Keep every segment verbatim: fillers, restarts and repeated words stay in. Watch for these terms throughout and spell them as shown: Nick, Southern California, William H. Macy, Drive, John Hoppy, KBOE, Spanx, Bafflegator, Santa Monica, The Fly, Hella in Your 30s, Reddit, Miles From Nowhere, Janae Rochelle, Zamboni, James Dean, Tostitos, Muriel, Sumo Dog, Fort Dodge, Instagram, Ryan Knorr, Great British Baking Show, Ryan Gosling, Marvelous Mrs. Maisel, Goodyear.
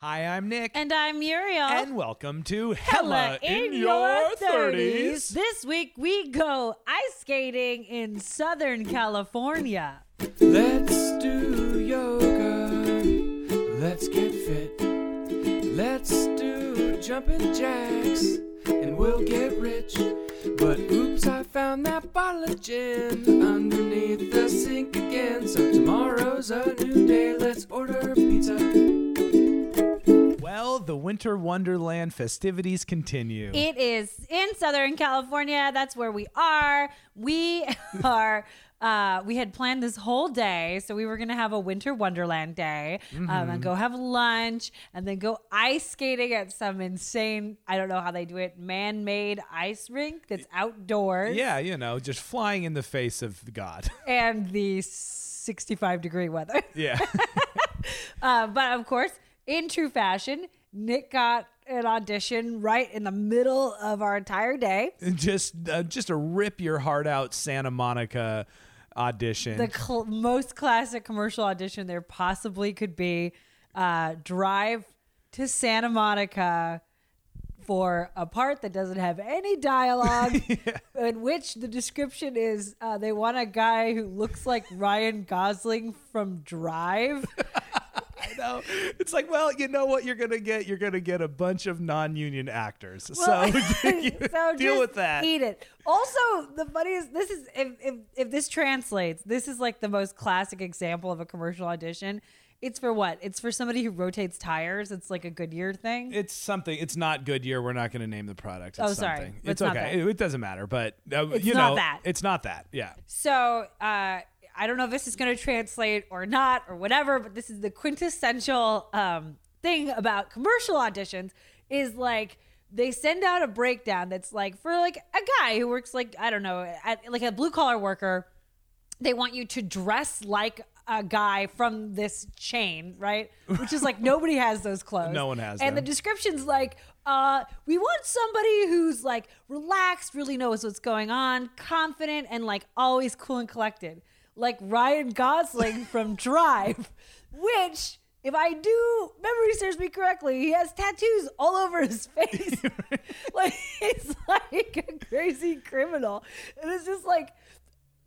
Hi, I'm Nick. And I'm Muriel. And welcome to Hella, Hella in, in Your thirties. thirties. This week we go ice skating in Southern California. Let's do yoga. Let's get fit. Let's do jumping jacks. And we'll get rich. But oops, I found that bottle of gin underneath the sink again. So tomorrow's a new day. Let's order pizza. Well, the Winter Wonderland festivities continue. It is in Southern California. That's where we are. We are... Uh, we had planned this whole day, so we were going to have a Winter Wonderland day mm-hmm. um, and go have lunch and then go ice skating at some insane, I don't know how they do it, man-made ice rink that's outdoors. Yeah, you know, just flying in the face of God. And the sixty-five degree weather. Yeah. uh, but of course, in true fashion, Nick got an audition right in the middle of our entire day. Just uh, just a rip your heart out Santa Monica audition. The cl- most classic commercial audition there possibly could be. Uh, drive to Santa Monica for a part that doesn't have any dialogue, yeah. in which the description is uh, they want a guy who looks like Ryan Gosling from Drive. I know. It's like, well, you know what you're going to get? You're going to get a bunch of non-union actors. Well, so, so deal with that. Eat it. Also, the funniest, this is, if, if, if this translates, this is like the most classic example of a commercial audition. It's for what? It's for somebody who rotates tires. It's like a Goodyear thing. It's something. It's not Goodyear. We're not going to name the product. It's oh, sorry. Something. It's, it's okay. It, it doesn't matter. But, uh, it's you not know, that. It's not that. Yeah. So, uh, I don't know if this is going to translate or not or whatever, but this is the quintessential um, thing about commercial auditions is like they send out a breakdown that's like for like a guy who works like, I don't know, at, like a blue collar worker. They want you to dress like a guy from this chain, right? Which is like nobody has those clothes. No one has and them. And the description's like, uh, we want somebody who's like relaxed, really knows what's going on, confident, and like always cool and collected. Like Ryan Gosling from Drive, which, if I do, memory serves me correctly, he has tattoos all over his face. Like, he's like a crazy criminal. And it's just like,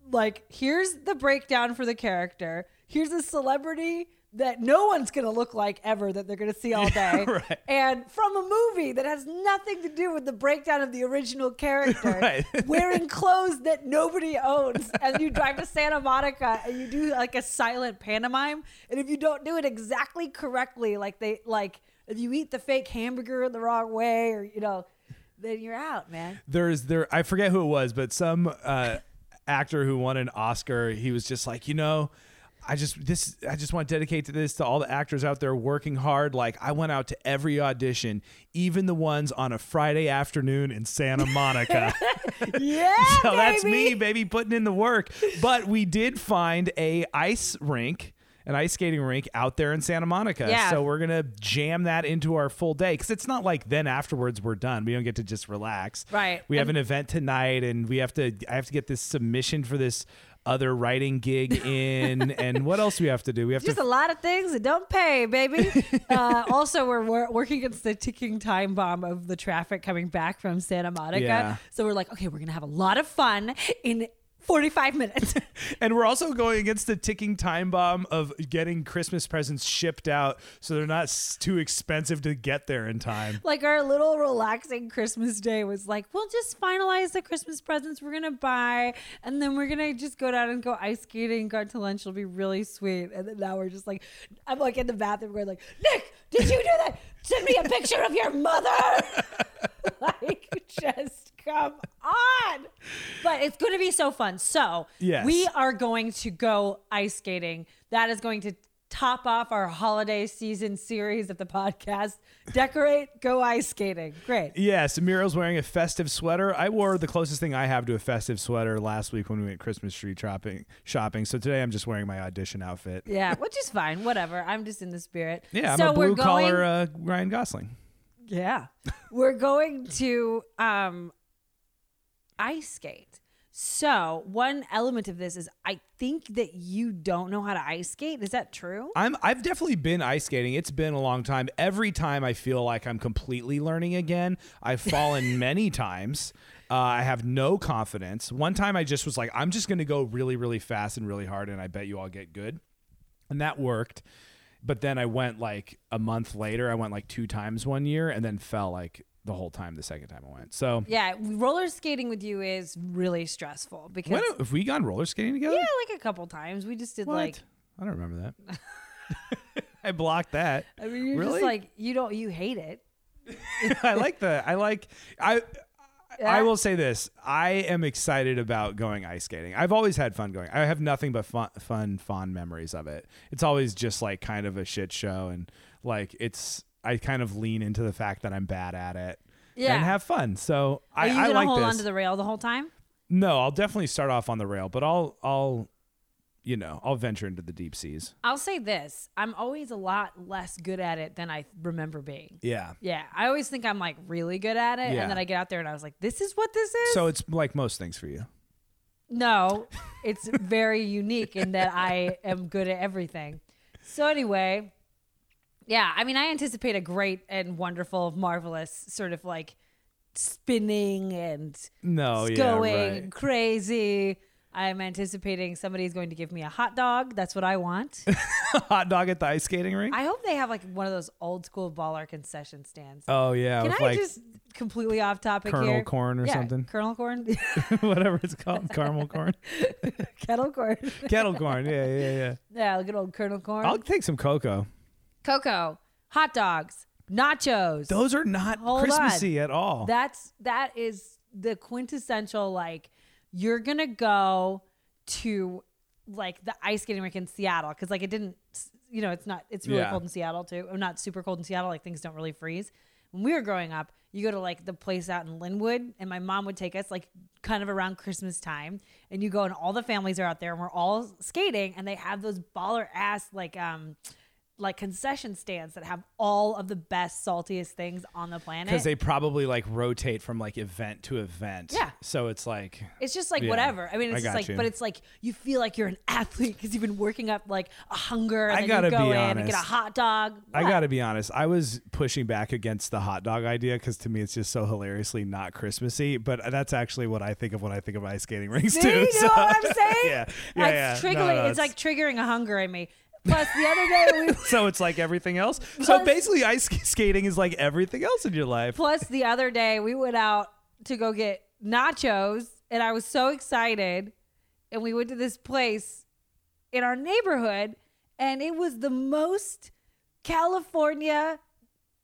like, here's the breakdown for the character. Here's a celebrity that no one's going to look like ever that they're going to see all day. Yeah, right. And from a movie that has nothing to do with the breakdown of the original character, right. Wearing clothes that nobody owns. And you drive to Santa Monica and you do like a silent pantomime. And if you don't do it exactly correctly, like they, like if you eat the fake hamburger the wrong way or, you know, then you're out, man. There's there, I forget who it was, but some uh, actor who won an Oscar, he was just like, you know, I just this I just want to dedicate to this to all the actors out there working hard. Like I went out to every audition, even the ones on a Friday afternoon in Santa Monica. Yeah, so baby. That's me, baby, putting in the work. But we did find a ice rink, an ice skating rink out there in Santa Monica. Yeah. So we're gonna jam that into our full day because it's not like then afterwards we're done. We don't get to just relax. Right. We and- have an event tonight, and we have to. I have to get this submission for this. Other writing gig in and what else we have to do? We have just to... a lot of things that don't pay, baby. uh, also, we're, we're working against the ticking time bomb of the traffic coming back from Santa Monica. Yeah. So we're like, okay, we're gonna have a lot of fun in forty-five minutes. And we're also going against the ticking time bomb of getting Christmas presents shipped out so they're not s- too expensive to get there in time. Like our little relaxing Christmas day was like, we'll just finalize the Christmas presents we're going to buy. And then we're going to just go down and go ice skating, go out to lunch. It'll be really sweet. And then now we're just like, I'm like in the bathroom going like, Nick, did you do that? Send me a picture of your mother. Like just come on. But it's going to be so fun. So yes. We are going to go ice skating. That is going to top off our holiday season series of the podcast. Decorate, go ice skating. Great. Yeah, so Muriel's wearing a festive sweater. I wore the closest thing I have to a festive sweater last week when we went Christmas tree shopping. shopping. So today I'm just wearing my audition outfit. Yeah, which is fine. Whatever. I'm just in the spirit. Yeah, so I'm a blue-collar going- uh, Ryan Gosling. Yeah. We're going to um, ice skate. So one element of this is I think that you don't know how to ice skate. Is that true? I'm, I've definitely been ice skating. It's been a long time. Every time I feel like I'm completely learning again, I've fallen many times. Uh, I have no confidence. One time I just was like, I'm just going to go really, really fast and really hard, and I bet you I'll get good. And that worked. But then I went like a month later. I went like two times one year and then fell like the whole time the second time I went. So yeah, roller skating with you is really stressful because when, have we gone roller skating together? Yeah, like a couple times. We just did what? like I don't remember that. I blocked that. I mean, you're really? just like you don't you hate it. I like that. I like I yeah. I will say this. I am excited about going ice skating. I've always had fun going. I have nothing but fun fun fond memories of it. It's always just like kind of a shit show, and like it's I kind of lean into the fact that I'm bad at it yeah. and have fun. So Are I, you I like hold this. on to the rail the whole time? No, I'll definitely start off on the rail, but I'll, I'll, you know, I'll venture into the deep seas. I'll say this. I'm always a lot less good at it than I remember being. Yeah. Yeah. I always think I'm like really good at it. Yeah. And then I get out there and I was like, this is what this is. So it's like most things for you. No, it's very unique in that I am good at everything. So anyway, yeah, I mean, I anticipate a great and wonderful, marvelous sort of like spinning and no, going yeah, right. crazy. I'm anticipating somebody's going to give me a hot dog. That's what I want. Hot dog at the ice skating rink? I hope they have like one of those old school baller concession stands. Oh, yeah. Can I like just completely off topic kernel here? Kernel corn or yeah, something? Kernel corn? Whatever it's called. Caramel corn. Kettle corn. Kettle corn. Yeah, yeah, yeah. Yeah, look at old kernel corn. I'll take some cocoa. Cocoa, hot dogs, nachos. Those are not Hold Christmassy on. at all. That's that is the quintessential, like, you're going to go to, like, the ice skating rink in Seattle. Because, like, it didn't, you know, it's not, it's really yeah. cold in Seattle, too. Or not super cold in Seattle. Like, things don't really freeze. When we were growing up, you go to, like, the place out in Linwood. And my mom would take us, like, kind of around Christmas time. And you go and all the families are out there. And we're all skating. And they have those baller-ass, like, um... like concession stands that have all of the best saltiest things on the planet because they probably like rotate from like event to event. Yeah, so it's like it's just like yeah, whatever. I mean, it's I just like you. But it's like you feel like you're an athlete because you've been working up like a hunger. And I gotta then you go be honest. And get a hot dog. What? I gotta be honest. I was pushing back against the hot dog idea because to me it's just so hilariously not Christmassy. But that's actually what I think of when I think of ice skating rinks See, too. You so. know what I'm saying? yeah, yeah, yeah. Triggering. No, no, it's, it's like triggering a hunger in me. Plus the other day we So it's like everything else. Plus, so basically ice skating is like everything else in your life. Plus the other day we went out to go get nachos and I was so excited and we went to this place in our neighborhood and it was the most California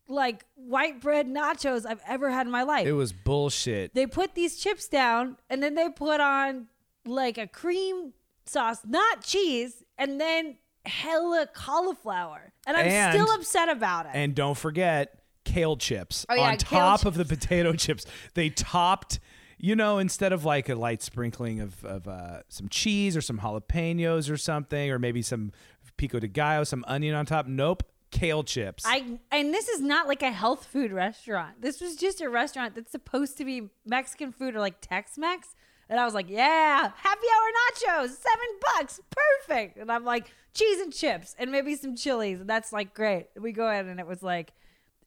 like white bread nachos I've ever had in my life. It was bullshit. They put these chips down and then they put on like a cream sauce, not cheese, and then hella cauliflower and I'm and, still upset about it. And don't forget kale chips oh, yeah, on kale top chips. of the potato chips. They topped, you know, instead of like a light sprinkling of, of uh, some cheese or some jalapenos or something, or maybe some pico de gallo, some onion on top. Nope. Kale chips. I and this is not like a health food restaurant. This was just a restaurant that's supposed to be Mexican food or like Tex-Mex. And I was like, yeah, happy hour nachos, seven bucks. Perfect. And I'm like, cheese and chips and maybe some chilies. And that's like, great. We go in and it was like,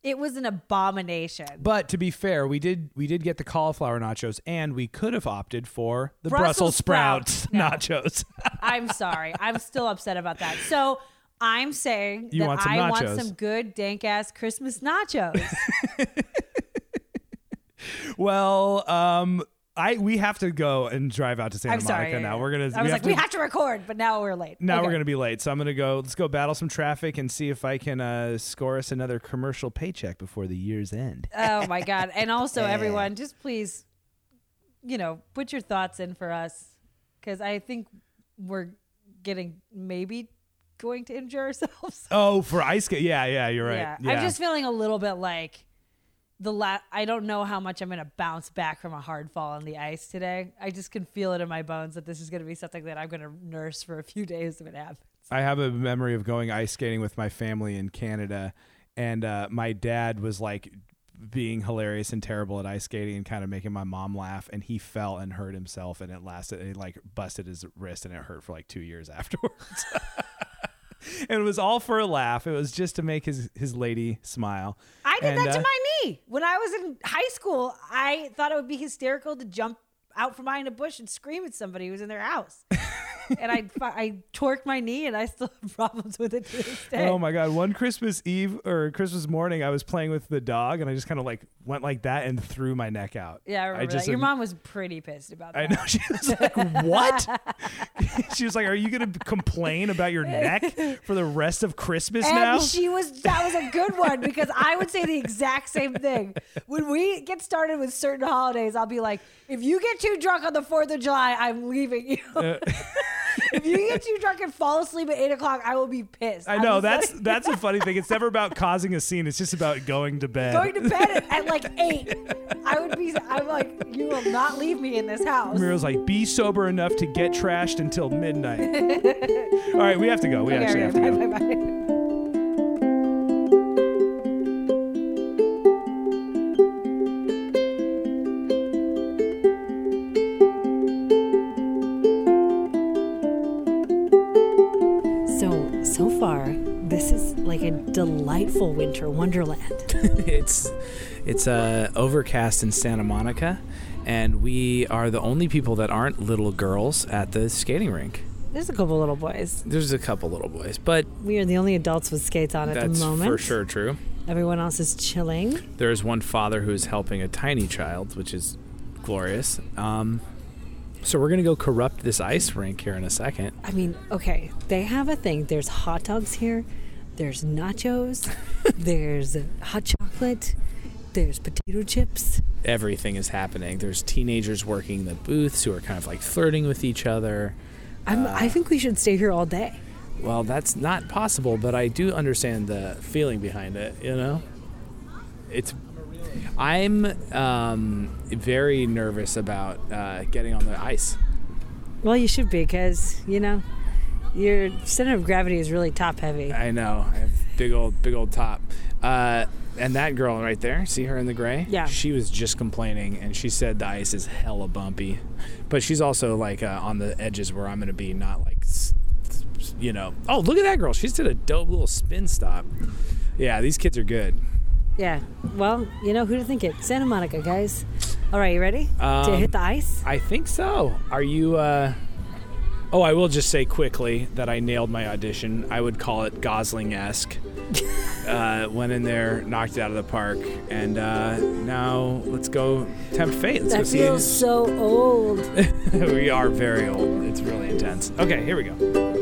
it was an abomination. But to be fair, we did we did get the cauliflower nachos and we could have opted for the Brussels, Brussels sprouts, sprouts no. nachos. I'm sorry. I'm still upset about that. So I'm saying you that want I nachos. want some good dank ass Christmas nachos. Well, um, I we have to go and drive out to Santa I'm sorry, Monica yeah, now. Yeah. We're gonna. I was like, to, we have to record, but now we're late. Now okay. we're gonna be late, so I'm gonna go. Let's go battle some traffic and see if I can uh, score us another commercial paycheck before the year's end. Oh my God! And also, yeah. everyone, just please, you know, put your thoughts in for us because I think we're getting maybe going to injure ourselves. Oh, for ice skating? Yeah, yeah, you're right. Yeah. Yeah. I'm just feeling a little bit like. The la- I don't know how much I'm going to bounce back from a hard fall on the ice today. I just can feel it in my bones that this is going to be something that I'm going to nurse for a few days if it happens. I have a memory of going ice skating with my family in Canada, and uh, my dad was like being hilarious and terrible at ice skating and kind of making my mom laugh, and he fell and hurt himself, and it lasted, and he like busted his wrist, and it hurt for like two years afterwards. And it was all for a laugh. It was just to make his, his lady smile. I did and, that to uh, my knee. When I was in high school, I thought it would be hysterical to jump out from behind a bush and scream at somebody who was in their house. And I I torqued my knee, and I still have problems with it to this day. Oh my God. One Christmas Eve or Christmas morning, I was playing with the dog, and I just kind of like went like that and threw my neck out. Yeah, I remember I just, that. Your um, mom was pretty pissed about that. I know. She was like, what? She was like, are you going to complain about your neck for the rest of Christmas and now? She was, that was a good one, because I would say the exact same thing. When we get started with certain holidays, I'll be like, if you get too drunk on the fourth of July, I'm leaving you. Uh, if you get too drunk and fall asleep at eight o'clock, I will be pissed. I know. That's like, that's a funny thing. It's never about causing a scene. It's just about going to bed. Going to bed at, at like eight. I would be, I'm like, you will not leave me in this house. Muriel's like, be sober enough to get trashed until midnight. All right, we have to go. We okay, actually right, have bye, to go. Bye, bye, bye. So far, this is like a delightful winter wonderland. It's it's uh, overcast in Santa Monica, and we are the only people that aren't little girls at the skating rink. There's a couple little boys. There's a couple little boys, but... We are the only adults with skates on at the moment. That's for sure true. Everyone else is chilling. There is one father who is helping a tiny child, which is glorious. Um... So we're going to go corrupt this ice rink here in a second. I mean, okay, they have a thing. There's hot dogs here. There's nachos. There's hot chocolate. There's potato chips. Everything is happening. There's teenagers working the booths who are kind of like flirting with each other. I'm, uh, I think we should stay here all day. Well, that's not possible, but I do understand the feeling behind it, you know? It's... I'm um, very nervous about uh, getting on the ice. Well, you should be, because, you know, your center of gravity is really top heavy. I know. I have big old, big old top. Uh, and that girl right there, see her in the gray? Yeah. She was just complaining, and she said the ice is hella bumpy. But she's also, like, uh, on the edges where I'm going to be, not, like, you know. Oh, look at that girl. She just did a dope little spin stop. Yeah, these kids are good. Yeah, well, you know who to think it. Santa Monica, guys. All right, you ready um, to hit the ice? I think so. Are you... Uh... Oh, I will just say quickly that I nailed my audition. I would call it Gosling-esque. uh, went in there, knocked it out of the park, and uh, now let's go tempt fate. Let's that go see feels it. So old. We are very old. It's really intense. Okay, here we go.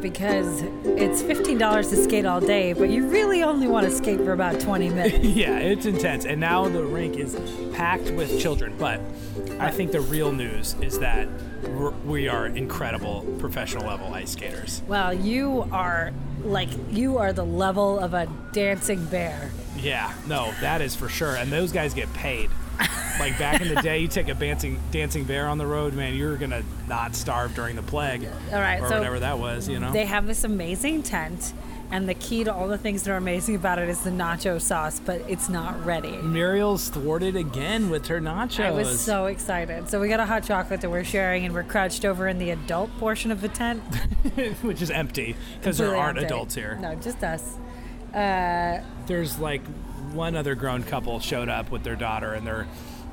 Because it's fifteen dollars to skate all day, but you really only want to skate for about twenty minutes. Yeah, it's intense. And now the rink is packed with children. But I think the real news is that we're, we are incredible professional level ice skaters. Well, you are like, you are the level of a dancing bear. Yeah, no, that is for sure. And those guys get paid. Like back in the day, you take a dancing dancing bear on the road, man, you're going to not starve during the plague. All right, or so whatever that was, you know. They have this amazing tent, and the key to all the things that are amazing about it is the nacho sauce, but it's not ready. Muriel's thwarted again with her nachos. I was so excited. So we got a hot chocolate that we're sharing, and we're crouched over in the adult portion of the tent. Which is empty, because there aren't empty. Adults here. No, just us. Uh, There's like one other grown couple showed up with their daughter, and they're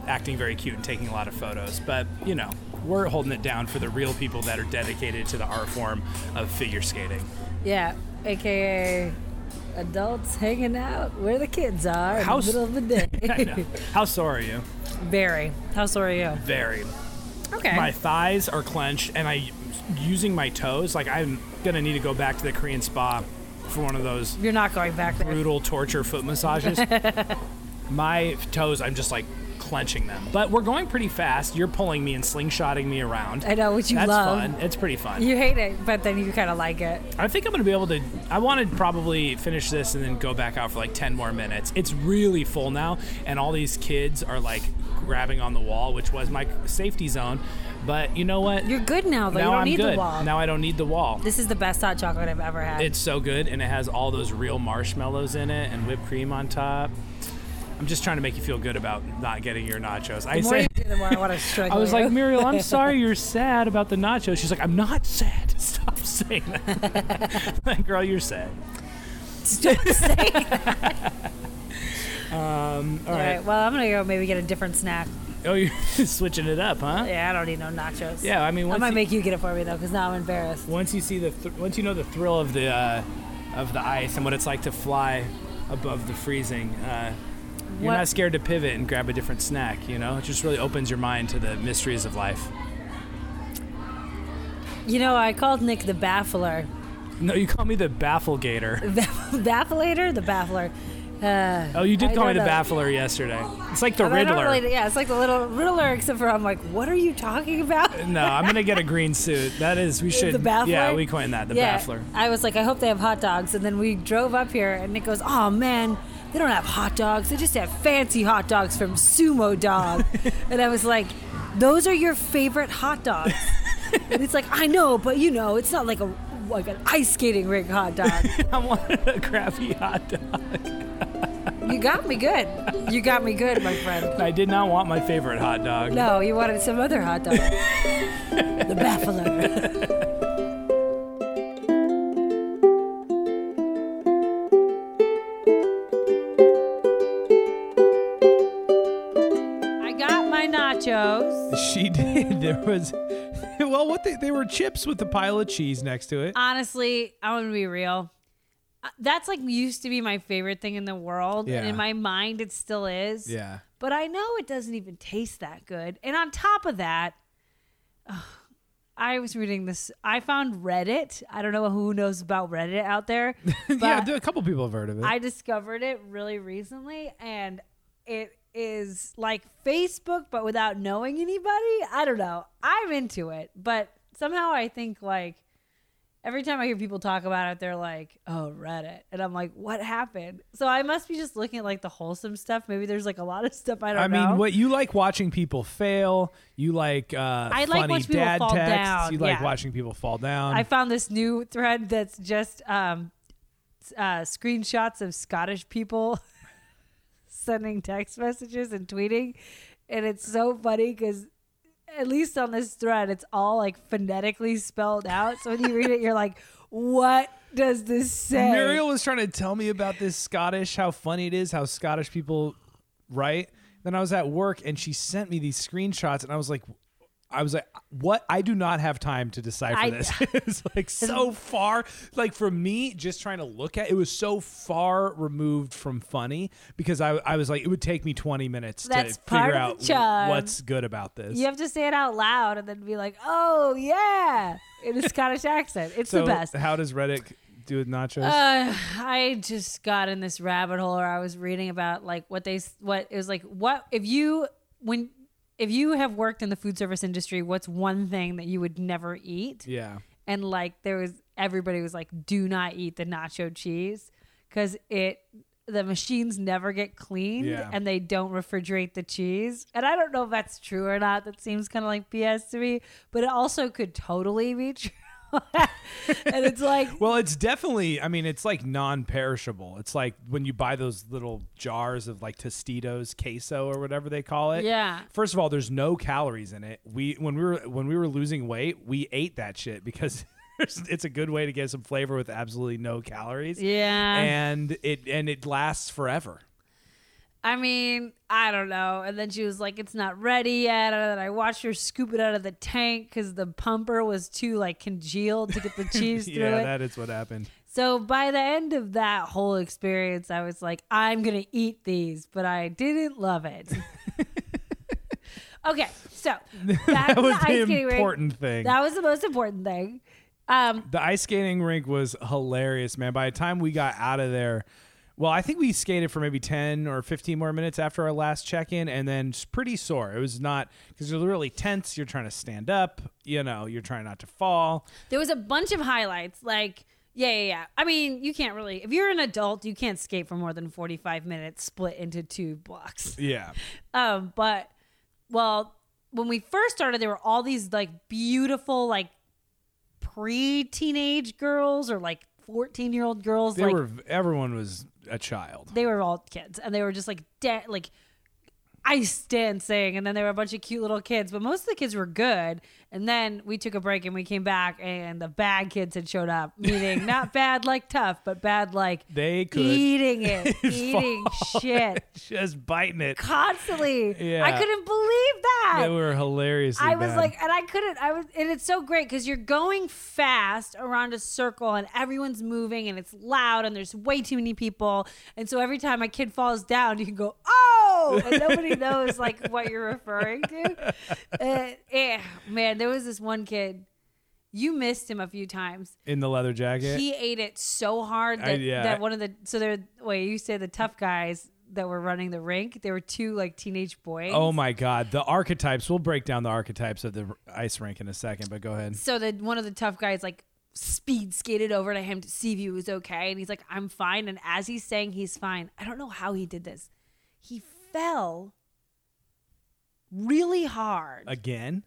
acting very cute and taking a lot of photos, but you know, we're holding it down for the real people that are dedicated to the art form of figure skating. Yeah, aka adults hanging out where the kids are in how the middle of the day. I know. How sore are you? Very. How sore are you? Very. Okay. My thighs are clenched, and I using my toes. Like I'm gonna need to go back to the Korean spa for one of those. You're not going back there. Brutal torture foot massages. my toes, I'm just like clenching them. But we're going pretty fast. You're pulling me and slingshotting me around. I know, which you That's love. That's fun. It's pretty fun. You hate it, but then you kind of like it. I think I'm going to be able to, I want to probably finish this and then go back out for like ten more minutes. It's really full now, and all these kids are like grabbing on the wall, which was my safety zone. But you know what? You're good now, though. Now you don't I'm need good. the wall. Now I don't need the wall. This is the best hot chocolate I've ever had. It's so good, and it has all those real marshmallows in it and whipped cream on top. I'm just trying to make you feel good about not getting your nachos. The I more say, you do, the more I want to struggle. I was you. like, Muriel, I'm sorry you're sad about the nachos. She's like, I'm not sad. Stop saying that. Like, girl, you're sad. Stop saying that. um, all, all right. right. Well, I'm going to go maybe get a different snack. Oh, you're switching it up, huh? Yeah, I don't need no nachos. Yeah, I mean, once I might you, make you get it for me though, because now I'm embarrassed. Once you see the, th- once you know the thrill of the, uh, of the ice and what it's like to fly above the freezing, uh, you're what? not scared to pivot and grab a different snack. You know, it just really opens your mind to the mysteries of life. You know, I called Nick the Baffler. No, you call me the Bafflegator. Bafflegator, the Baffler. Uh, oh, you did I call me the that. Baffler yesterday. It's like the I'm Riddler. Really, yeah, it's like the little Riddler, except for I'm like, what are you talking about? No, I'm going to get a green suit. That is, we should. The Baffler? Yeah, we coined that, the yeah. Baffler. I was like, I hope they have hot dogs. And then we drove up here, and Nick goes, oh, man, they don't have hot dogs. They just have fancy hot dogs from Sumo Dog. And I was like, those are your favorite hot dogs. And it's like, I know, but, you know, it's not like a like an ice skating rink hot dog. I wanted a crappy hot dog. You got me good. You got me good, my friend. I did not want my favorite hot dog. No, you wanted some other hot dog. The Baffler. I got my nachos. She did. There was... Well, what they, they were chips with a pile of cheese next to it. Honestly, I'm going to be real. That's like used to be my favorite thing in the world. Yeah. And in my mind, it still is. Yeah. But I know it doesn't even taste that good. And on top of that, oh, I was reading this. I found Reddit. I don't know who knows about Reddit out there. But yeah, a couple people have heard of it. I discovered it really recently. And it is like Facebook, but without knowing anybody. I don't know. I'm into it. But somehow I think like, every time I hear people talk about it, they're like, oh, Reddit. And I'm like, what happened? So I must be just looking at like the wholesome stuff. Maybe there's like a lot of stuff I don't I know. I mean, what you like watching people fail. You like uh, I funny like dad texts. Down. You like yeah. watching people fall down. I found this new thread that's just um, uh, screenshots of Scottish people sending text messages and tweeting. And it's so funny because at least on this thread, it's all like phonetically spelled out. So when you read it, you're like, what does this say? Muriel was trying to tell me about this Scottish, how funny it is, how Scottish people write. Then I was at work and she sent me these screenshots and I was like, I was like, what? I do not have time to decipher I, this. It's like so far, like for me, just trying to look at it, it was so far removed from funny because I, I was like, it would take me twenty minutes That's to figure out w- what's good about this. You have to say it out loud and then be like, oh yeah, in a Scottish accent. It's so the best. How does Reddit do with nachos? Uh, I just got in this rabbit hole where I was reading about like what they, what it was like, what if you, when, if you have worked in the food service industry, what's one thing that you would never eat? Yeah. And like there was, everybody was like, do not eat the nacho cheese because it, the machines never get cleaned yeah. and they don't refrigerate the cheese. And I don't know if that's true or not. That seems kind of like B S to me, but it also could totally be true. And it's like, well, it's definitely, I mean, it's like non-perishable. It's like when you buy those little jars of like Tostitos queso or whatever they call it. Yeah. First of all, there's no calories in it. We when we were when we were losing weight, we ate that shit because it's a good way to get some flavor with absolutely no calories. Yeah. And it and it lasts forever. I mean, I don't know. And then she was like, it's not ready yet. And then I watched her scoop it out of the tank because the pumper was too like congealed to get the cheese through yeah, it. Yeah, that is what happened. So by the end of that whole experience, I was like, I'm going to eat these, but I didn't love it. Okay, so that was the, the ice important thing. That was the most important thing. Um, the ice skating rink was hilarious, man. By the time we got out of there, Well, I think we skated for maybe ten or fifteen more minutes after our last check-in, and then pretty sore. It was not, because you're really tense. You're trying to stand up. You know, you're trying not to fall. There was a bunch of highlights. Like, yeah, yeah, yeah. I mean, you can't really, if you're an adult, you can't skate for more than forty-five minutes split into two blocks. Yeah. Um, but, well, when we first started, there were all these, like, beautiful, like, pre-teenage girls or, like, fourteen-year-old girls. They like, were, everyone was... a child. They were all kids, and they were just like de- like ice dancing, and then there were a bunch of cute little kids, but most of the kids were good. And then we took a break and we came back, and the bad kids had showed up, meaning not bad like tough, but bad like they could eating it eating shit, just biting it constantly. Yeah. I couldn't believe that. They were hilarious. I was bad. Like, and I couldn't I was and it's so great because you're going fast around a circle and everyone's moving and it's loud and there's way too many people, and so every time a kid falls down you can go, oh, and nobody knows like what you're referring to. Uh, eh, man, there was this one kid. You missed him a few times. In the leather jacket? He ate it so hard that, I, yeah. that one of the... So there... Wait, you say the tough guys that were running the rink, there were two like teenage boys. Oh my God. The archetypes. We'll break down the archetypes of the ice rink in a second, but go ahead. So the, one of the tough guys like speed skated over to him to see if he was okay. And he's like, I'm fine. And as he's saying he's fine, I don't know how he did this. He fell really hard. Again?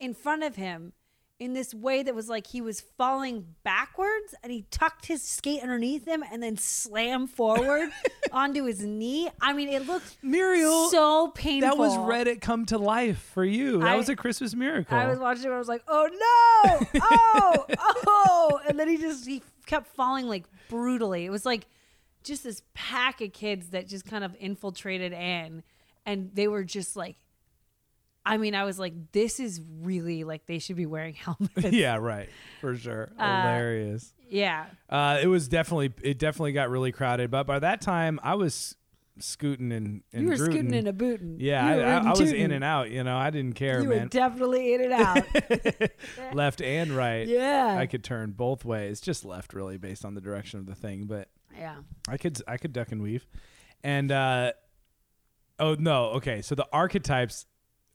In front of him in this way that was like he was falling backwards, and he tucked his skate underneath him and then slammed forward onto his knee. I mean, it looked Muriel, so painful. That was Reddit come to life for you. That I, was a Christmas miracle. I was watching it and I was like, oh no, oh, oh. And then he just, he kept falling like brutally. It was like just this pack of kids that just kind of infiltrated in, and they were just like, I mean, I was like, this is really like they should be wearing helmets. Yeah, right. For sure. Uh, Hilarious. Yeah. Uh, it was definitely, it definitely got really crowded. But by that time, I was scooting and, and You were drooting. Scooting and a booting. Yeah, I, I, I was in and out. You know, I didn't care, you man. You were definitely in and out. Left and right. Yeah. I could turn both ways. Just left, really, based on the direction of the thing. But yeah, I could, I could duck and weave. And, uh, oh, no. Okay. So the archetypes.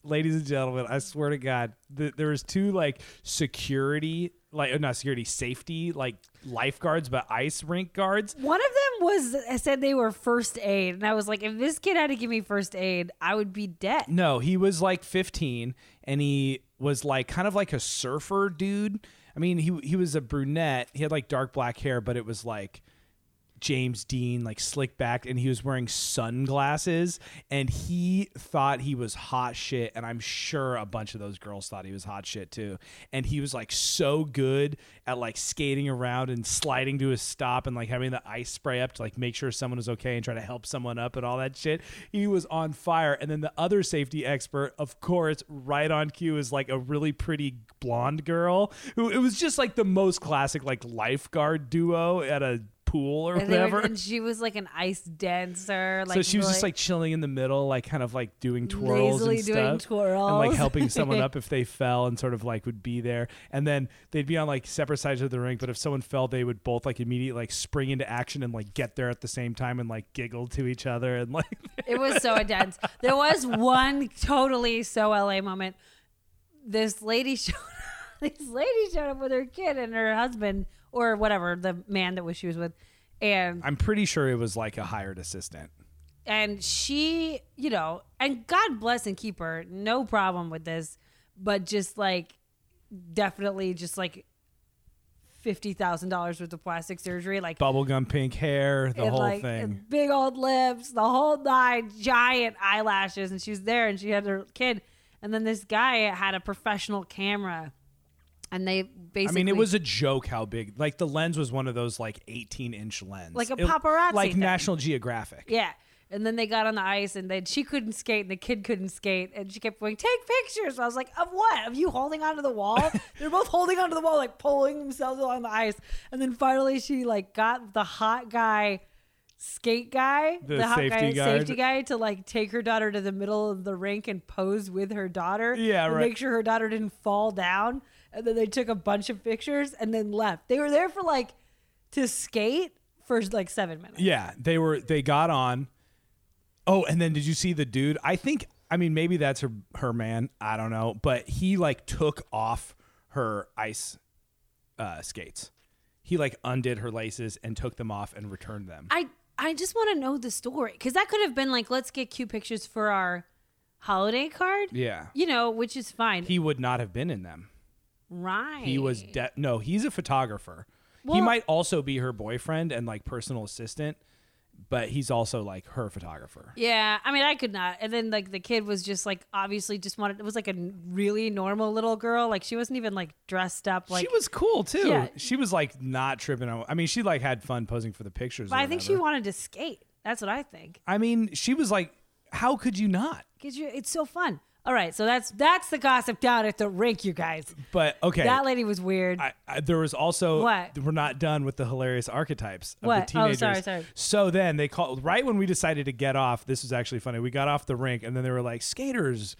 Ladies and gentlemen, I swear to God, th- there was two like security, like not security, safety, like lifeguards, but ice rink guards. One of them was said they were first aid, and I was like, if this kid had to give me first aid, I would be dead. No, he was like fifteen, and he was like kind of like a surfer dude. I mean, he he was a brunette. He had like dark black hair, but it was like James Dean, like slick back, and he was wearing sunglasses, and he thought he was hot shit, and I'm sure a bunch of those girls thought he was hot shit too. And he was like so good at like skating around and sliding to a stop and like having the ice spray up to like make sure someone was okay and try to help someone up and all that shit. He was on fire. And then the other safety expert, of course, right on cue, is like a really pretty blonde girl who, it was just like the most classic like lifeguard duo at a pool or and whatever were, and she was like an ice dancer, like, so she was really just like chilling in the middle, like kind of like doing twirls and stuff, doing twirls and like helping someone up if they fell, and sort of like would be there. And then they'd be on like separate sides of the rink, but if someone fell they would both like immediately like spring into action and like get there at the same time and like giggle to each other and like it was so intense. There was one totally so L A moment. This lady showed up, this lady showed up with her kid and her husband or whatever, the man that was she was with. And I'm pretty sure it was like a hired assistant. And she, you know, and God bless and keep her, no problem with this, but just like definitely just like fifty thousand dollars worth of plastic surgery, like bubblegum pink hair, the whole like, thing, big old lips, the whole nine, giant eyelashes. And she was there and she had her kid. And then this guy had a professional camera. And they basically, I mean, it was a joke how big, like the lens was one of those like eighteen inch lens. Like a paparazzi it, Like thing. National Geographic. Yeah. And then they got on the ice, and then she couldn't skate and the kid couldn't skate. And she kept going, take pictures. And I was like, of what? Of you holding onto the wall? They're both holding onto the wall, like pulling themselves along the ice. And then finally she like got the hot guy, skate guy, the, the hot safety guy, guard. safety guy, to like take her daughter to the middle of the rink and pose with her daughter. Yeah, right. Make sure her daughter didn't fall down. And then they took a bunch of pictures and then left. They were there for like to skate for like seven minutes. Yeah, they were. They got on. Oh, and then did you see the dude? I think. I mean, maybe that's her her man. I don't know, but he like took off her ice uh, skates. He like undid her laces and took them off and returned them. I I just want to know the story because that could have been like, let's get cute pictures for our holiday card. Yeah, you know, which is fine. He would not have been in them. Right. He was de- no. He's a photographer. Well, he might also be her boyfriend and like personal assistant, but he's also like her photographer. Yeah, I mean, I could not. And then like the kid was just like obviously just wanted. It was like a really normal little girl. Like she wasn't even like dressed up. Like she was cool too. Yeah. She was like not tripping on. I mean, she like had fun posing for the pictures. But I think she wanted to skate. That's what I think. I mean, she was like, how could you not? 'Cause you, it's so fun. All right, so that's that's the gossip down at the rink, you guys. But, okay. That lady was weird. I, I, there was also... What? We're not done with the hilarious archetypes of what? The teenagers. Oh, sorry, sorry. So then they called... Right when we decided to get off, this was actually funny. We got off the rink, and then they were like, skaters,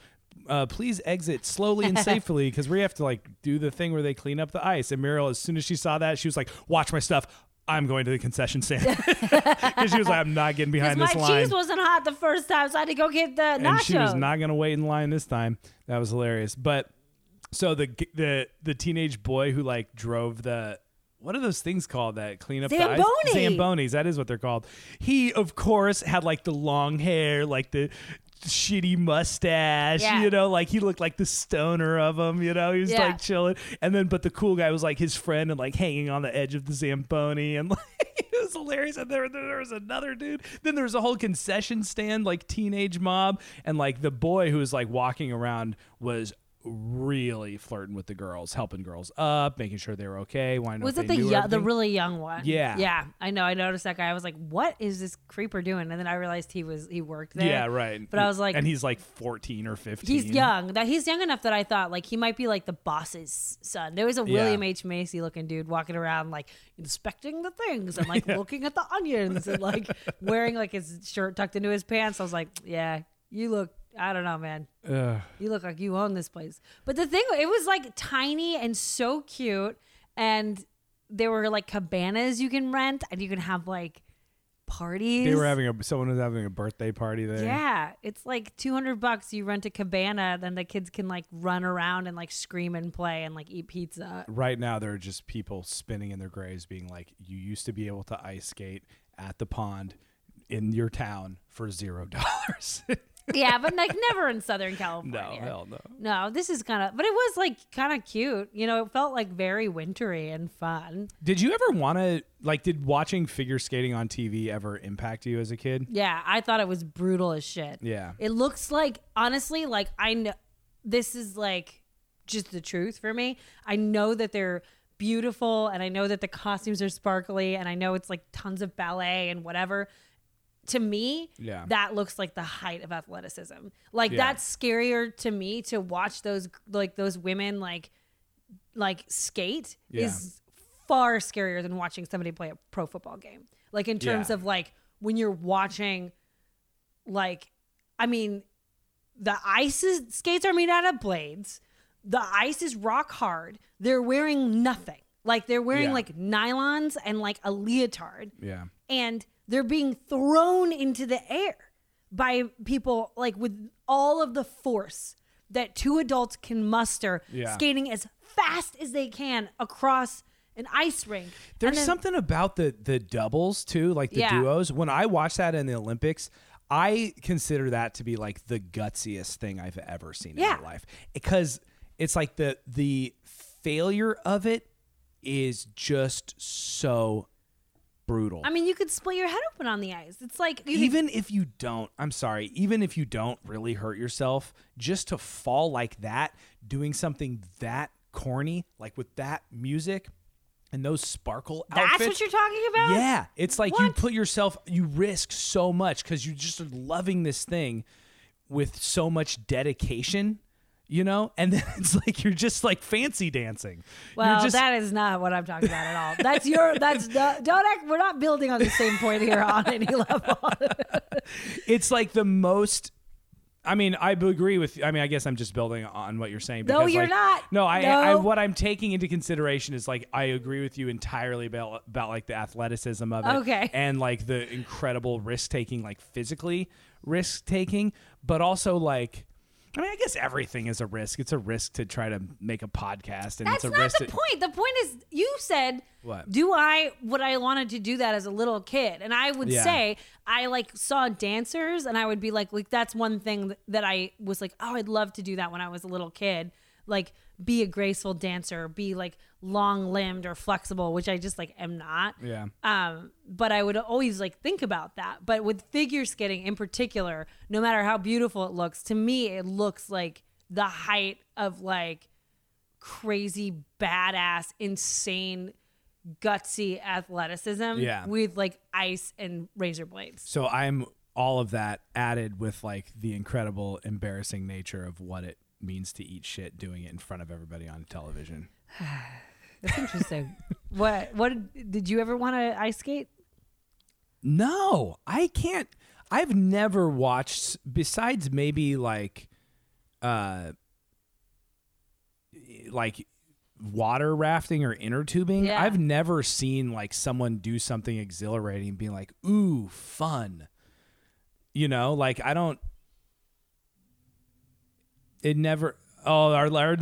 uh, please exit slowly and safely, because we have to, like, do the thing where they clean up the ice. And Muriel, as soon as she saw that, she was like, watch my stuff. I'm going to the concession stand. Because she was like, I'm not getting behind this my line. My cheese wasn't hot the first time, so I had to go get the nachos. And she was not going to wait in line this time. That was hilarious. But so the the the teenage boy who like drove the, what are those things called that clean up Zamboni. The ice? Zambonis. That is what they're called. He, of course, had like the long hair, like the shitty mustache, yeah. You know, like he looked like the stoner of them, you know, he was yeah. like chilling. And then, but the cool guy was like his friend and like hanging on the edge of the Zamboni and like, it was hilarious. And there, there was another dude. Then there was a whole concession stand, like teenage mob. And like the boy who was like walking around was really flirting with the girls, helping girls up, making sure they were okay. Why not? Was it the young, the really young one? Yeah, yeah. I know. I noticed that guy. I was like, "What is this creeper doing?" And then I realized he was he worked there. Yeah, right. But I was like, and he's like fourteen or fifteen. He's young. That he's young enough that I thought like he might be like the boss's son. There was a William yeah. H. Macy looking dude walking around like inspecting the things and like yeah. looking at the onions and like wearing like his shirt tucked into his pants. I was like, "Yeah, you look." I don't know, man. Ugh. You look like you own this place. But the thing, it was like tiny and so cute. And there were like cabanas you can rent and you can have like parties. They were having a, someone was having a birthday party there. Yeah. It's like two hundred bucks. You rent a cabana. Then the kids can like run around and like scream and play and like eat pizza. Right now, there are just people spinning in their graves being like, you used to be able to ice skate at the pond in your town for zero dollars. Yeah, but like never in Southern California. No, hell no. No, this is kind of, but it was like kind of cute. You know, it felt like very wintry and fun. Did you ever want to, like, did watching figure skating on T V ever impact you as a kid? Yeah, I thought it was brutal as shit. Yeah. It looks like, honestly, like I know, this is like just the truth for me. I know that they're beautiful and I know that the costumes are sparkly and I know it's like tons of ballet and whatever. To me, yeah. that looks like the height of athleticism. Like yeah. that's scarier to me to watch those like those women like like skate yeah. is far scarier than watching somebody play a pro football game. Like in terms yeah. of like when you're watching, like I mean, the ice is, skates are made out of blades. The ice is rock hard. They're wearing nothing. Like they're wearing yeah. like nylons and like a leotard. Yeah, and they're being thrown into the air by people like with all of the force that two adults can muster yeah. skating as fast as they can across an ice rink. There's then, something about the the doubles too, like the yeah. duos. When I watch that in the Olympics, I consider that to be like the gutsiest thing I've ever seen yeah. in my life. Because it's like the the failure of it is just so brutal. I mean, you could split your head open on the ice. It's like you even could, if you don't, I'm sorry, even if you don't really hurt yourself, just to fall like that, doing something that corny, like with that music and those sparkle that's outfits. That's what you're talking about? Yeah. It's like what? You put yourself, you risk so much because you just are loving this thing with so much dedication. You know, and then it's like you're just like fancy dancing. Well, just... that is not what I'm talking about at all. That's your. That's the, don't act. We're not building on the same point here on any level. It's like the most I mean, I agree with. I mean, I guess I'm just building on what you're saying. Because, no, you're like, not. No, I, no. I, I. What I'm taking into consideration is like I agree with you entirely about, about like the athleticism of it, okay, and like the incredible risk taking, like physically risk taking, but also like, I mean, I guess everything is a risk. It's a risk to try to make a podcast, and that's it's a not risk the to, point. The point is, you said, what? Do I? What I wanted to do that as a little kid, and I would yeah. say I like saw dancers, and I would be like, like that's one thing that I was like, oh, I'd love to do that when I was a little kid, like be a graceful dancer, be like long limbed or flexible, which I just like am not. Yeah. Um, but I would always like think about that. But with figure skating in particular, no matter how beautiful it looks, to me it looks like the height of like crazy, badass, insane, gutsy athleticism, yeah, with like ice and razor blades. So I'm all of that added with like the incredible embarrassing nature of what it means to eat shit doing it in front of everybody on television. That's interesting. what what did you ever want to ice skate? No, I can't. I've never watched, besides maybe like uh like water rafting or inner tubing, yeah, I've never seen like someone do something exhilarating being like, ooh, fun, you know, like I don't, it never. Oh, our our,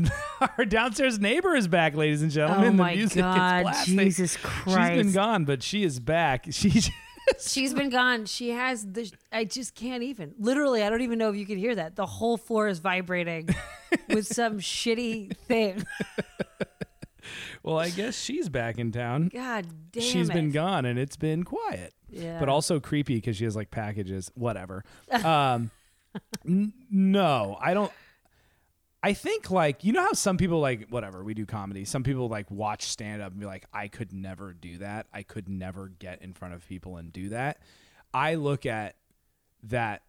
our downstairs neighbor is back, ladies and gentlemen. Oh my, the music God, is blasting. Jesus Christ, she's been gone, but she is back. She's she's been gone. She has the, I just can't even, literally I don't even know if you can hear that, the whole floor is vibrating with some shitty thing. Well, I guess she's back in town. God damn, she's it. been gone and it's been quiet, yeah, but also creepy because she has like packages, whatever. Um, n- no, I don't. I think like, you know how some people like, whatever, we do comedy. Some people like watch stand up and be like, I could never do that. I could never get in front of people and do that. I look at that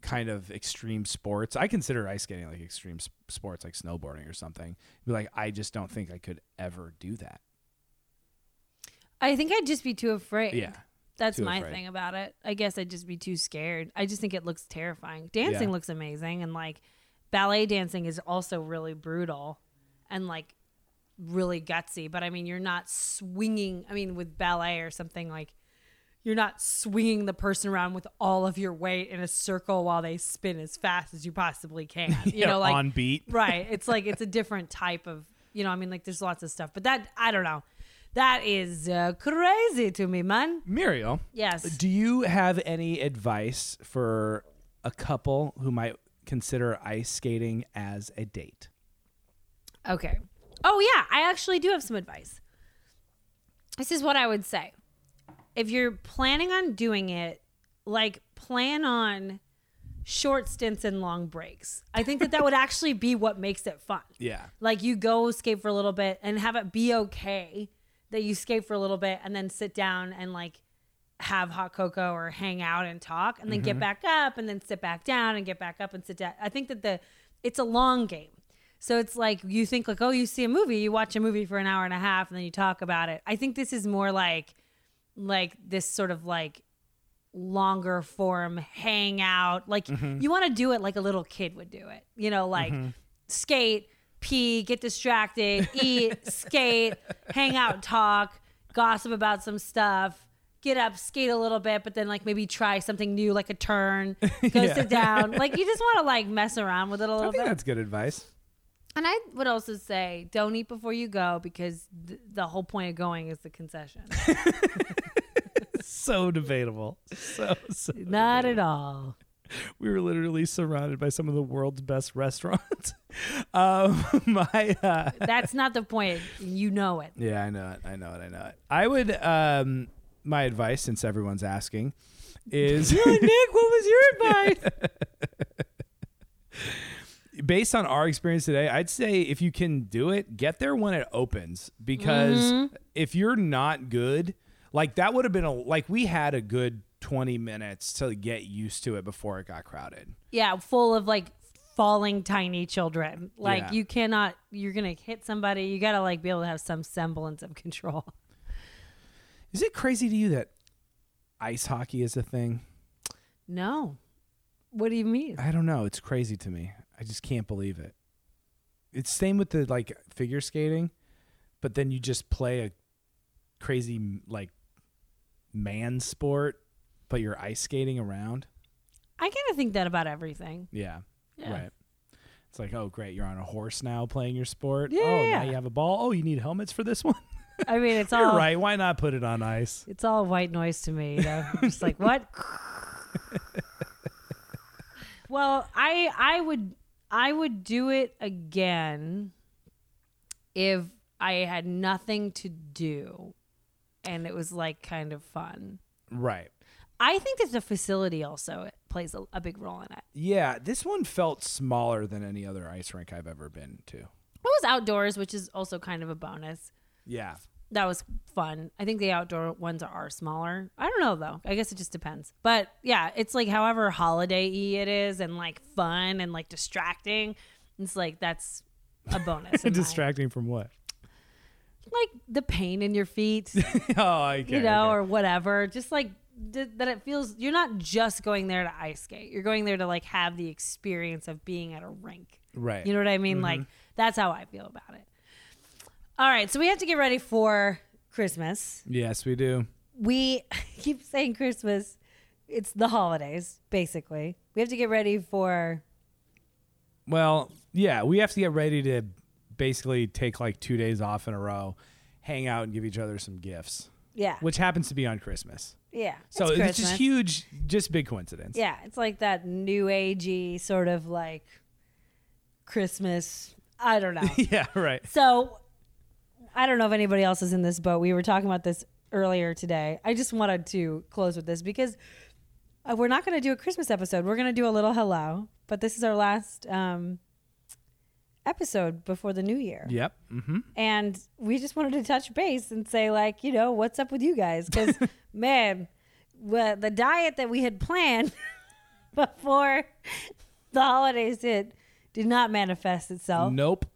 kind of extreme sports. I consider ice skating like extreme sp- sports, like snowboarding or something. Be like, I just don't think I could ever do that. I think I'd just be too afraid. Yeah, that's my afraid. thing about it. I guess I'd just be too scared. I just think it looks terrifying. Dancing yeah. looks amazing, and like ballet dancing is also really brutal and like really gutsy. But I mean, you're not swinging. I mean, with ballet or something like, you're not swinging the person around with all of your weight in a circle while they spin as fast as you possibly can. You yeah, know, like on beat. Right. It's like, it's a different type of, you know, I mean, like there's lots of stuff, but that, I don't know. That is uh, crazy to me, man. Muriel. Yes. Do you have any advice for a couple who might consider ice skating as a date? Okay. Oh yeah. I actually do have some advice. This is what I would say. If you're planning on doing it, like plan on short stints and long breaks. I think that that would actually be what makes it fun. Yeah. Like you go skate for a little bit and have it be okay that you skate for a little bit and then sit down and like have hot cocoa or hang out and talk and then mm-hmm. get back up and then sit back down and get back up and sit down. I think that the it's a long game. So it's like you think like, oh, you see a movie, you watch a movie for an hour and a half and then you talk about it. I think this is more like like this sort of like longer form hangout. Like mm-hmm. you want to do it like a little kid would do it, you know, like mm-hmm. skate, pee, get distracted, eat, skate, hang out, talk, gossip about some stuff, get up, skate a little bit, but then like maybe try something new, like a turn, go yeah. sit down. Like you just want to like mess around with it a little I think bit. That's good advice. And I would also say, don't eat before you go because th- the whole point of going is the concession. So debatable. So, so Not debatable. At all. We were literally surrounded by some of the world's best restaurants. um, my, uh, That's not the point. You know it. Yeah, I know it. I know it. I know it. I would, um, my advice, since everyone's asking, is... Really, Nick, what was your advice? Based on our experience today, I'd say if you can do it, get there when it opens, because mm-hmm. if you're not good, like that would have been a, like we had a good twenty minutes to get used to it before it got crowded. Yeah. Full of like falling tiny children. Like yeah. you cannot, you're going to hit somebody. You got to like be able to have some semblance of control. Is it crazy to you that ice hockey is a thing? No. What do you mean? I don't know. It's crazy to me. I just can't believe it. It's same with the like figure skating, but then you just play a crazy like man sport, but you're ice skating around. I kind of think that about everything. Yeah, yeah. Right. It's like, oh, great, you're on a horse now playing your sport. Yeah. Oh, now you have a ball. Oh, you need helmets for this one? I mean, it's all... You're right. Why not put it on ice? It's all white noise to me. You know? I'm just like, what? Well, I I would I would do it again if I had nothing to do and it was like kind of fun. Right. I think that the facility also plays a, a big role in it. Yeah, this one felt smaller than any other ice rink I've ever been to. It was outdoors, which is also kind of a bonus. Yeah. That was fun. I think the outdoor ones are smaller. I don't know, though. I guess it just depends. But, yeah, it's, like, however holiday-y it is and, like, fun and, like, distracting. It's, like, that's a bonus. Distracting from what? Like, the pain in your feet. Oh, okay. You know, okay. Or whatever. Just, like, d- that it feels... You're not just going there to ice skate. You're going there to, like, have the experience of being at a rink. Right. You know what I mean? Mm-hmm. Like, that's how I feel about it. All right, so we have to get ready for Christmas. Yes, we do. We keep saying Christmas. It's the holidays, basically. We have to get ready for... Well, yeah, we have to get ready to basically take like two days off in a row, hang out and give each other some gifts. Yeah. Which happens to be on Christmas. Yeah. So it's, it's just huge, just big coincidence. Yeah, it's like that new agey sort of like Christmas. I don't know. Yeah, right. So... I don't know if anybody else is in this boat. We were talking about this earlier today. I just wanted to close with this because uh, we're not going to do a Christmas episode. We're going to do a little hello, but this is our last um, episode before the new year. Yep. Mm-hmm. And we just wanted to touch base and say, like, you know, what's up with you guys? Because, man, well, the diet that we had planned before the holidays hit did not manifest itself. Nope.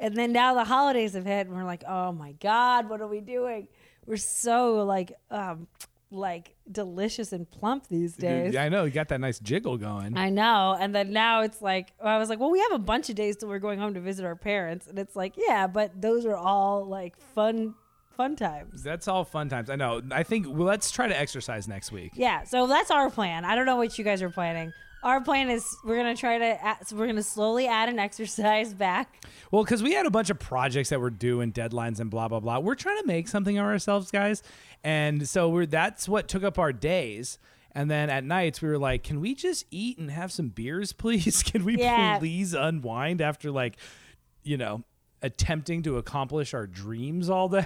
And then now the holidays have hit and we're like, oh my God, what are we doing? We're so like, um, like delicious and plump these days. I know. You got that nice jiggle going. I know. And then now it's like, I was like, well, we have a bunch of days till we're going home to visit our parents. And it's like, yeah, but those are all like fun, fun times. That's all fun times. I know. I think well, let's try to exercise next week. Yeah. So that's our plan. I don't know what you guys are planning. Our plan is we're going to try to, add, so we're going to slowly add an exercise back. Well, because we had a bunch of projects that were due and deadlines and blah, blah, blah. We're trying to make something of ourselves, guys. And so we're that's what took up our days. And then at nights we were like, can we just eat and have some beers, please? Can we yeah. please unwind after like, you know, attempting to accomplish our dreams all day?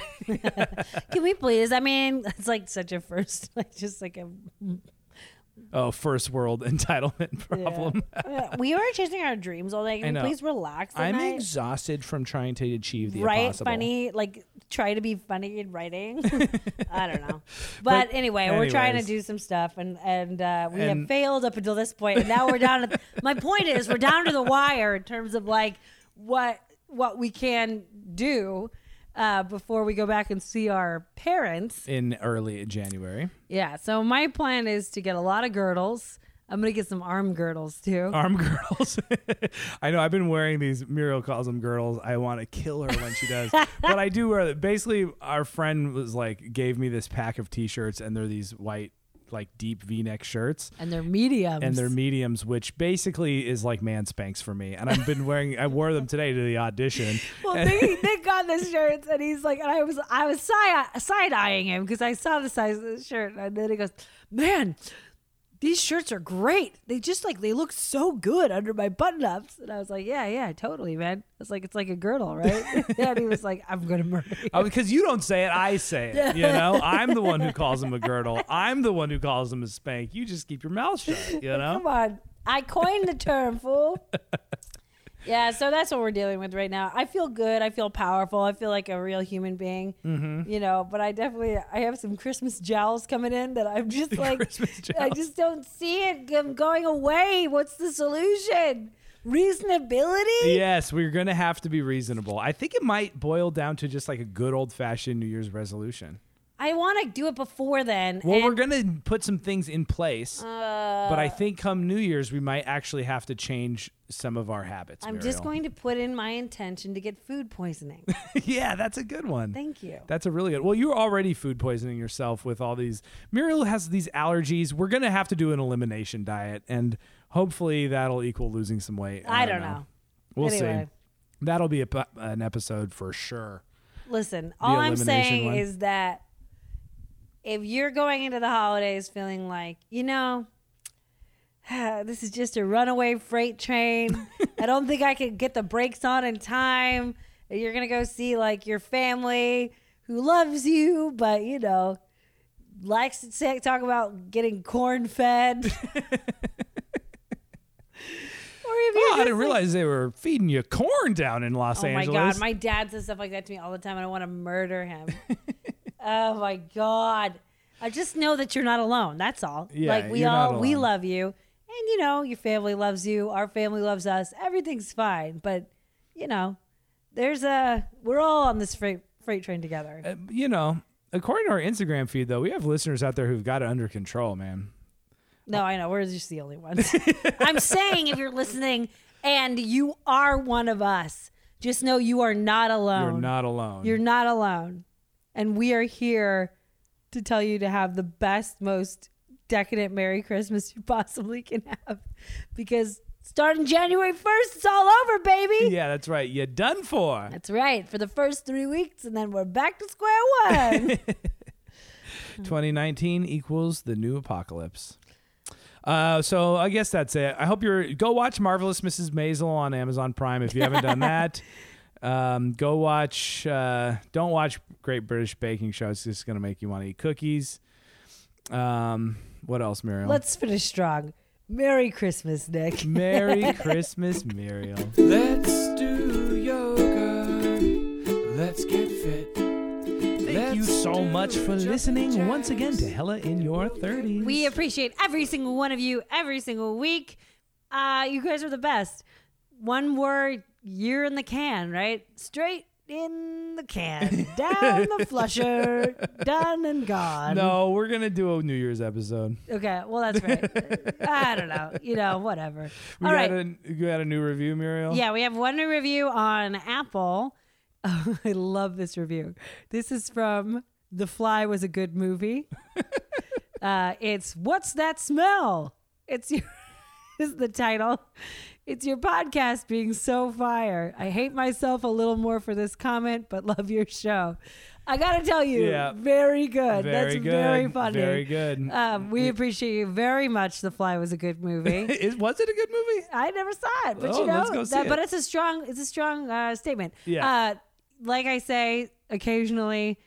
Can we please? I mean, it's like such a first, like just like a... Oh, first world entitlement problem. Yeah. We are chasing our dreams all day. Can we please relax? I'm night? exhausted from trying to achieve the right, impossible. Right, funny, like try to be funny in writing. I don't know. But, but anyway, anyways. We're trying to do some stuff, and and uh, we and have failed up until this point, and now we're down. to, my point is, we're down to the wire in terms of like what what we can do. Uh, before we go back and see our parents in early January. Yeah. So my plan is to get a lot of girdles. I'm going to get some arm girdles too. Arm girdles. I know I've been wearing these. Muriel calls them girdles. I want to kill her when she does, but I do wear them. Basically our friend was like, gave me this pack of t-shirts and they're these white, like deep V-neck shirts. And they're mediums. And they're mediums, which basically is like man Spanx for me. And I've been wearing, I wore them today to the audition. Well, Nick, Nick got the shirts and he's like, and I was, I was side, side-eyeing him because I saw the size of the shirt. And then he goes, man, these shirts are great. They just like, they look so good under my button ups. And I was like, yeah, yeah, totally, man. It's like, it's like a girdle, right? And he was like, I'm going to murder you. Oh, because you don't say it, I say it. You know, I'm the one who calls him a girdle. I'm the one who calls him a spank. You just keep your mouth shut, you know? Come on. I coined the term, fool. Yeah, so that's what we're dealing with right now. I feel good. I feel powerful. I feel like a real human being, mm-hmm. you know, but I definitely, I have some Christmas jowls coming in that I'm just like, I just don't see it. I'm going away. What's the solution? Reasonability? Yes, we're going to have to be reasonable. I think it might boil down to just like a good old fashioned New Year's resolution. I want to do it before then. Well, and we're going to put some things in place, uh, but I think come New Year's, we might actually have to change some of our habits. I'm Muriel. just going to put in my intention to get food poisoning. Yeah, that's a good one. Thank you. That's a really good one. Well, you're already food poisoning yourself with all these. Muriel has these allergies. We're going to have to do an elimination diet, and hopefully that'll equal losing some weight. I, I don't know. know. We'll anyway. see. That'll be a, an episode for sure. Listen, all I'm saying one. is that if you're going into the holidays feeling like, you know, this is just a runaway freight train. I don't think I could get the brakes on in time. You're going to go see like your family who loves you, but, you know, likes to say, talk about getting corn fed. Or if oh, I didn't like, realize they were feeding you corn down in Los oh Angeles. Oh, my God. My dad says stuff like that to me all the time, and I want to murder him. Oh my God. I just know that you're not alone. That's all. Yeah, like we all, we love you. And you know, your family loves you. Our family loves us. Everything's fine. But you know, there's a, we're all on this freight, freight train together. Uh, you know, according to our Instagram feed though, we have listeners out there who've got it under control, man. No, I know. We're just the only ones. I'm saying if you're listening and you are one of us, just know you are not alone. You're not alone. You're not alone. And we are here to tell you to have the best, most decadent Merry Christmas you possibly can have. Because starting January first, it's all over, baby. Yeah, that's right. You're done for. That's right. For the first three weeks, and then we're back to square one. twenty nineteen equals the new apocalypse. Uh, so I guess that's it. I hope you're... Go watch Marvelous Missus Maisel on Amazon Prime if you haven't done that. Um, go watch, uh, don't watch Great British Baking Show. It's just going to make you want to eat cookies. Um, what else, Muriel? Let's finish strong. Merry Christmas, Nick. Merry Christmas, Muriel. Let's do yoga. Let's get fit. Thank Let's you so much for listening jazz. once again to Hella in Your thirties. We appreciate every single one of you every single week. Uh, you guys are the best. One word. Year in the can, right? Straight in the can. Down the flusher. Done and gone. No, we're going to do a New Year's episode. Okay. Well, that's right. I don't know. You know, whatever. We All got right. A, you got a new review, Muriel? Yeah, we have one new review on Apple. Oh, I love this review. This is from The Fly Was a Good Movie. uh, it's, what's that smell? It's your... is the title. It's your podcast being so fire. I hate myself a little more for this comment, but love your show. I gotta tell you, yeah. very good. Very That's good. very funny. Very good. Um, we appreciate you very much. The Fly was a good movie. Is, was it a good movie? I never saw it, but oh, you know, let's go see that, it. But it's a strong, it's a strong uh, statement. Yeah. Uh, like I say, occasionally,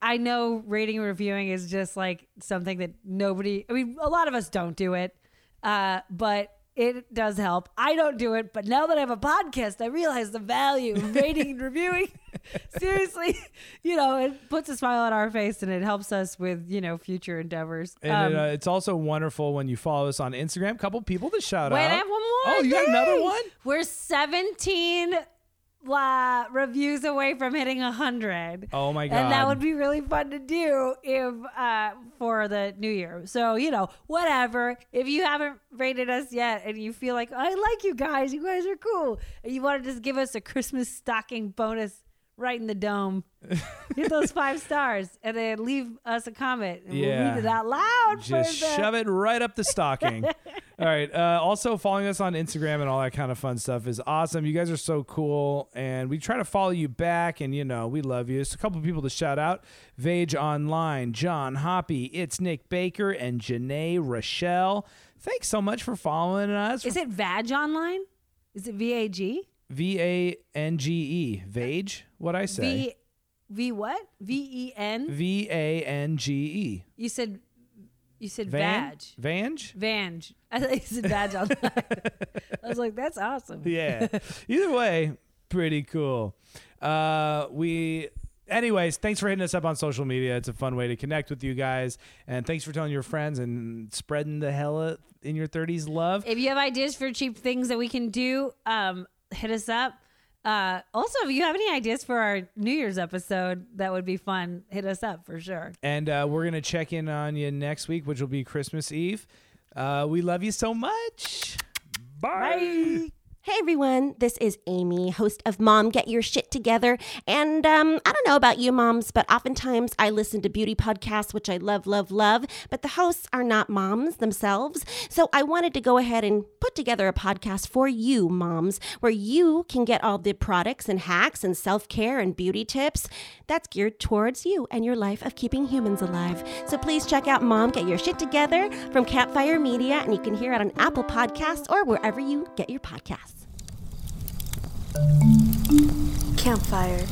I know rating and reviewing is just like something that nobody. I mean, a lot of us don't do it. Uh, but it does help. I don't do it, but now that I have a podcast, I realize the value of rating and reviewing. Seriously, you know, it puts a smile on our face and it helps us with, you know, future endeavors. And um, it, uh, it's also wonderful when you follow us on Instagram. A couple people to shout wait, out. Wait, I have one more. Oh, you got another one? We're seventeen blah, reviews away from hitting one hundred. Oh my God. And that would be really fun to do if uh for the new year. So, you know, whatever. If you haven't rated us yet and you feel like, oh, I like you guys, you guys are cool, and you want to just give us a Christmas stocking bonus right in the dome, hit those five stars and then leave us a comment, and yeah. we'll read it out loud. Just for the- shove it right up the stocking. All right. Uh, also, following us on Instagram and all that kind of fun stuff is awesome. You guys are so cool, and we try to follow you back, and, you know, we love you. It's a couple of people to shout out. Vage Online, John Hoppy, It's Nick Baker, and Janae Rochelle. Thanks so much for following us. Is it Vag Online? Is it V A G? V A N G E. Vage? What'd I say? V- V what? V E N? V A N G E. You said... You said Van? Vag. Vange? Vange. I thought you said Vag Online. I was like, that's awesome. Yeah. Either way, pretty cool. Uh, we, anyways, thanks for hitting us up on social media. It's a fun way to connect with you guys. And thanks for telling your friends and spreading the Hella in Your thirties love. If you have ideas for cheap things that we can do, um, hit us up. Uh, also, if you have any ideas for our New Year's episode, that would be fun. Hit us up for sure. And uh, we're going to check in on you next week, which will be Christmas Eve. Uh, we love you so much. Bye. Bye. Hey everyone, this is Amy, host of Mom Get Your Shit Together. And um, I don't know about you moms, but oftentimes I listen to beauty podcasts, which I love, love, love. But the hosts are not moms themselves. So I wanted to go ahead and put together a podcast for you moms, where you can get all the products and hacks and self-care and beauty tips that's geared towards you and your life of keeping humans alive. So please check out Mom Get Your Shit Together from Campfire Media. And you can hear it on Apple Podcasts or wherever you get your podcasts. Campfire.